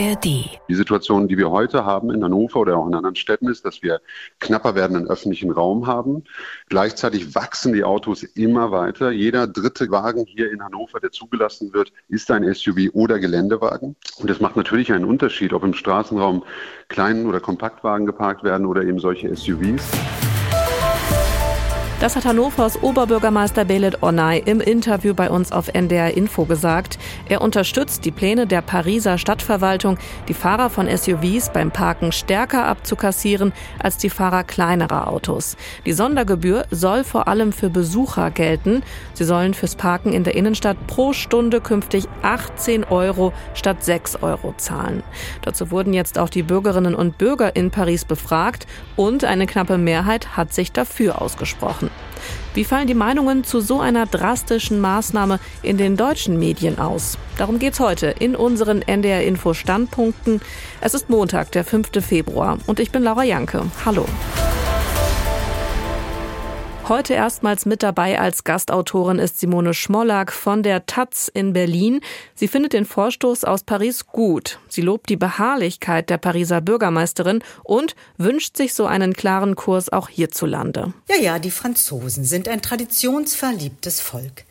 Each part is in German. ARD. Die Situation, die wir heute haben in Hannover oder auch in anderen Städten, ist, dass wir knapper werdenden öffentlichen Raum haben. Gleichzeitig wachsen die Autos immer weiter. Jeder dritte Wagen hier in Hannover, der zugelassen wird, ist ein SUV oder Geländewagen. Und das macht natürlich einen Unterschied, ob im Straßenraum Kleinen- oder Kompaktwagen geparkt werden oder eben solche SUVs. Das hat Hannovers Oberbürgermeister Belit Onay im Interview bei uns auf NDR Info gesagt. Er unterstützt die Pläne der Pariser Stadtverwaltung, die Fahrer von SUVs beim Parken stärker abzukassieren als die Fahrer kleinerer Autos. Die Sondergebühr soll vor allem für Besucher gelten. Sie sollen fürs Parken in der Innenstadt pro Stunde künftig 18 € statt 6 € zahlen. Dazu wurden jetzt auch die Bürgerinnen und Bürger in Paris befragt und eine knappe Mehrheit hat sich dafür ausgesprochen. Wie fallen die Meinungen zu so einer drastischen Maßnahme in den deutschen Medien aus? Darum geht's heute in unseren NDR-Info-Standpunkten. Es ist Montag, der 5. Februar und ich bin Laura Janke. Hallo. Heute erstmals mit dabei als Gastautorin ist Simone Schmollack von der taz in Berlin. Sie findet den Vorstoß aus Paris gut. Sie lobt die Beharrlichkeit der Pariser Bürgermeisterin und wünscht sich so einen klaren Kurs auch hierzulande. Ja, die Franzosen sind ein traditionsverliebtes Volk.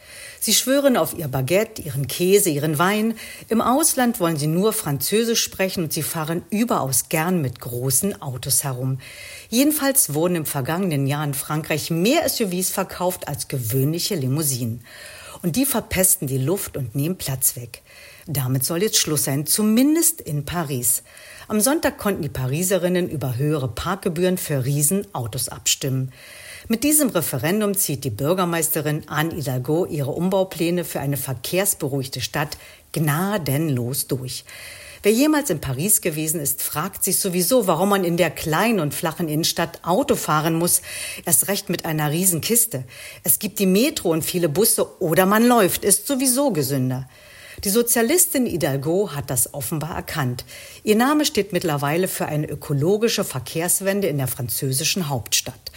Sie schwören auf ihr Baguette, ihren Käse, ihren Wein. Im Ausland wollen sie nur Französisch sprechen und sie fahren überaus gern mit großen Autos herum. Jedenfalls wurden im vergangenen Jahr in Frankreich mehr SUVs verkauft als gewöhnliche Limousinen. Und die verpesten die Luft und nehmen Platz weg. Damit soll jetzt Schluss sein, zumindest in Paris. Am Sonntag konnten die Pariserinnen über höhere Parkgebühren für Riesenautos abstimmen. Mit diesem Referendum zieht die Bürgermeisterin Anne Hidalgo ihre Umbaupläne für eine verkehrsberuhigte Stadt gnadenlos durch. Wer jemals in Paris gewesen ist, fragt sich sowieso, warum man in der kleinen und flachen Innenstadt Auto fahren muss, erst recht mit einer Riesenkiste. Es gibt die Metro und viele Busse oder man läuft, ist sowieso gesünder. Die Sozialistin Hidalgo hat das offenbar erkannt. Ihr Name steht mittlerweile für eine ökologische Verkehrswende in der französischen Hauptstadt.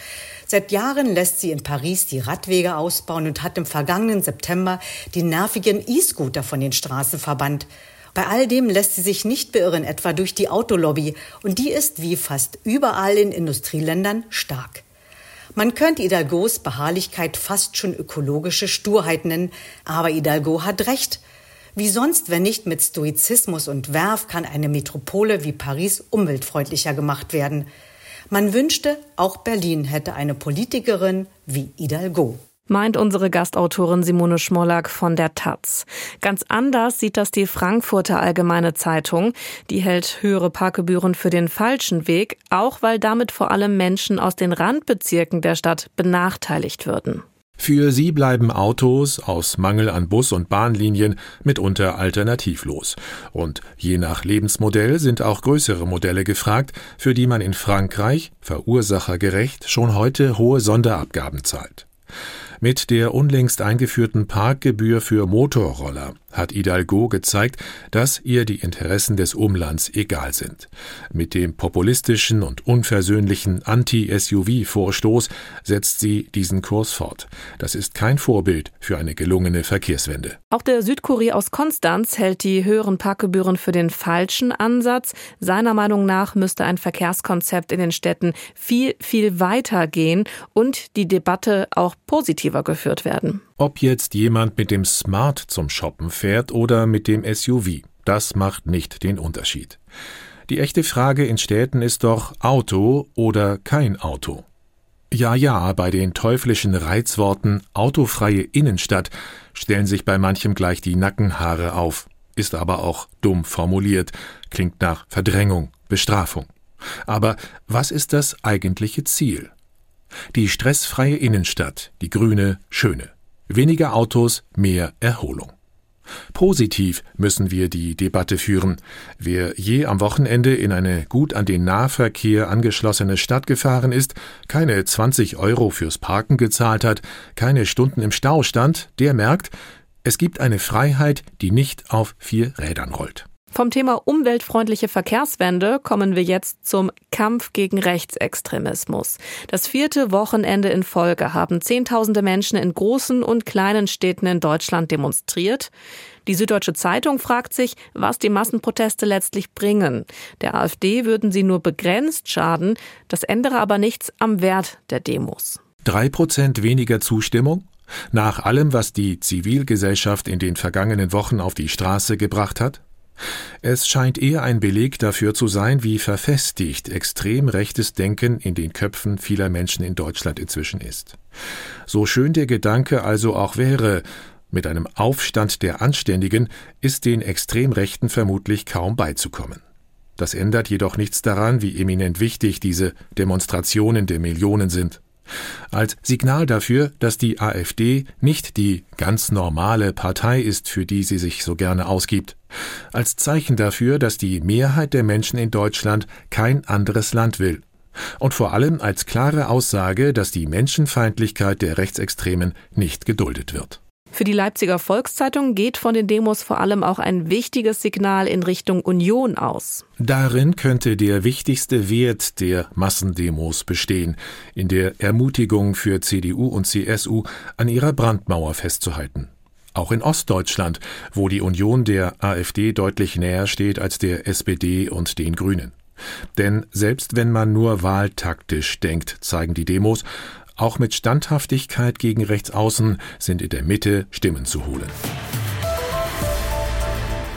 Seit Jahren lässt sie in Paris die Radwege ausbauen und hat im vergangenen September die nervigen E-Scooter von den Straßen verbannt. Bei all dem lässt sie sich nicht beirren, etwa durch die Autolobby. Und die ist wie fast überall in Industrieländern stark. Man könnte Hidalgos Beharrlichkeit fast schon ökologische Sturheit nennen. Aber Hidalgo hat recht. Wie sonst, wenn nicht mit Stoizismus und Werf, kann eine Metropole wie Paris umweltfreundlicher gemacht werden. Man wünschte, auch Berlin hätte eine Politikerin wie Hidalgo. Meint unsere Gastautorin Simone Schmollack von der taz. Ganz anders sieht das die Frankfurter Allgemeine Zeitung. Die hält höhere Parkgebühren für den falschen Weg, auch weil damit vor allem Menschen aus den Randbezirken der Stadt benachteiligt würden. Für sie bleiben Autos aus Mangel an Bus- und Bahnlinien mitunter alternativlos. Und je nach Lebensmodell sind auch größere Modelle gefragt, für die man in Frankreich, verursachergerecht, schon heute hohe Sonderabgaben zahlt. Mit der unlängst eingeführten Parkgebühr für Motorroller hat Hidalgo gezeigt, dass ihr die Interessen des Umlands egal sind. Mit dem populistischen und unversöhnlichen Anti-SUV-Vorstoß setzt sie diesen Kurs fort. Das ist kein Vorbild für eine gelungene Verkehrswende. Auch der Südkurier aus Konstanz hält die höheren Parkgebühren für den falschen Ansatz. Seiner Meinung nach müsste ein Verkehrskonzept in den Städten viel, viel weiter gehen und die Debatte auch positiv geführt werden. Ob jetzt jemand mit dem Smart zum Shoppen fährt oder mit dem SUV, das macht nicht den Unterschied. Die echte Frage in Städten ist doch Auto oder kein Auto. Ja, bei den teuflischen Reizworten autofreie Innenstadt stellen sich bei manchem gleich die Nackenhaare auf, ist aber auch dumm formuliert, klingt nach Verdrängung, Bestrafung. Aber was ist das eigentliche Ziel? Die stressfreie Innenstadt, die grüne, schöne. Weniger Autos, mehr Erholung. Positiv müssen wir die Debatte führen. Wer je am Wochenende in eine gut an den Nahverkehr angeschlossene Stadt gefahren ist, keine 20 € fürs Parken gezahlt hat, keine Stunden im Stau stand, der merkt, es gibt eine Freiheit, die nicht auf 4 Rädern rollt. Vom Thema umweltfreundliche Verkehrswende kommen wir jetzt zum Kampf gegen Rechtsextremismus. Das 4. Wochenende in Folge haben Zehntausende Menschen in großen und kleinen Städten in Deutschland demonstriert. Die Süddeutsche Zeitung fragt sich, was die Massenproteste letztlich bringen. Der AfD würden sie nur begrenzt schaden, das ändere aber nichts am Wert der Demos. 3% weniger Zustimmung? Nach allem, was die Zivilgesellschaft in den vergangenen Wochen auf die Straße gebracht hat? Es scheint eher ein Beleg dafür zu sein, wie verfestigt extrem rechtes Denken in den Köpfen vieler Menschen in Deutschland inzwischen ist. So schön der Gedanke also auch wäre, mit einem Aufstand der Anständigen ist den Extremrechten vermutlich kaum beizukommen. Das ändert jedoch nichts daran, wie eminent wichtig diese Demonstrationen der Millionen sind. Als Signal dafür, dass die AfD nicht die ganz normale Partei ist, für die sie sich so gerne ausgibt. Als Zeichen dafür, dass die Mehrheit der Menschen in Deutschland kein anderes Land will. Und vor allem als klare Aussage, dass die Menschenfeindlichkeit der Rechtsextremen nicht geduldet wird. Für die Leipziger Volkszeitung geht von den Demos vor allem auch ein wichtiges Signal in Richtung Union aus. Darin könnte der wichtigste Wert der Massendemos bestehen, in der Ermutigung für CDU und CSU, an ihrer Brandmauer festzuhalten. Auch in Ostdeutschland, wo die Union der AfD deutlich näher steht als der SPD und den Grünen. Denn selbst wenn man nur wahltaktisch denkt, zeigen die Demos, auch mit Standhaftigkeit gegen Rechtsaußen sind in der Mitte Stimmen zu holen.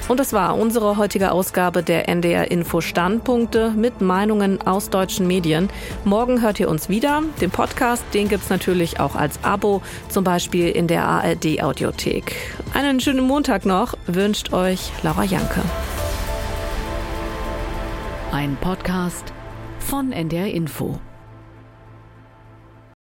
Und das war unsere heutige Ausgabe der NDR Info Standpunkte mit Meinungen aus deutschen Medien. Morgen hört ihr uns wieder. Den Podcast, den gibt's natürlich auch als Abo, zum Beispiel in der ARD-Audiothek. Einen schönen Montag noch, wünscht euch Laura Janke. Ein Podcast von NDR Info.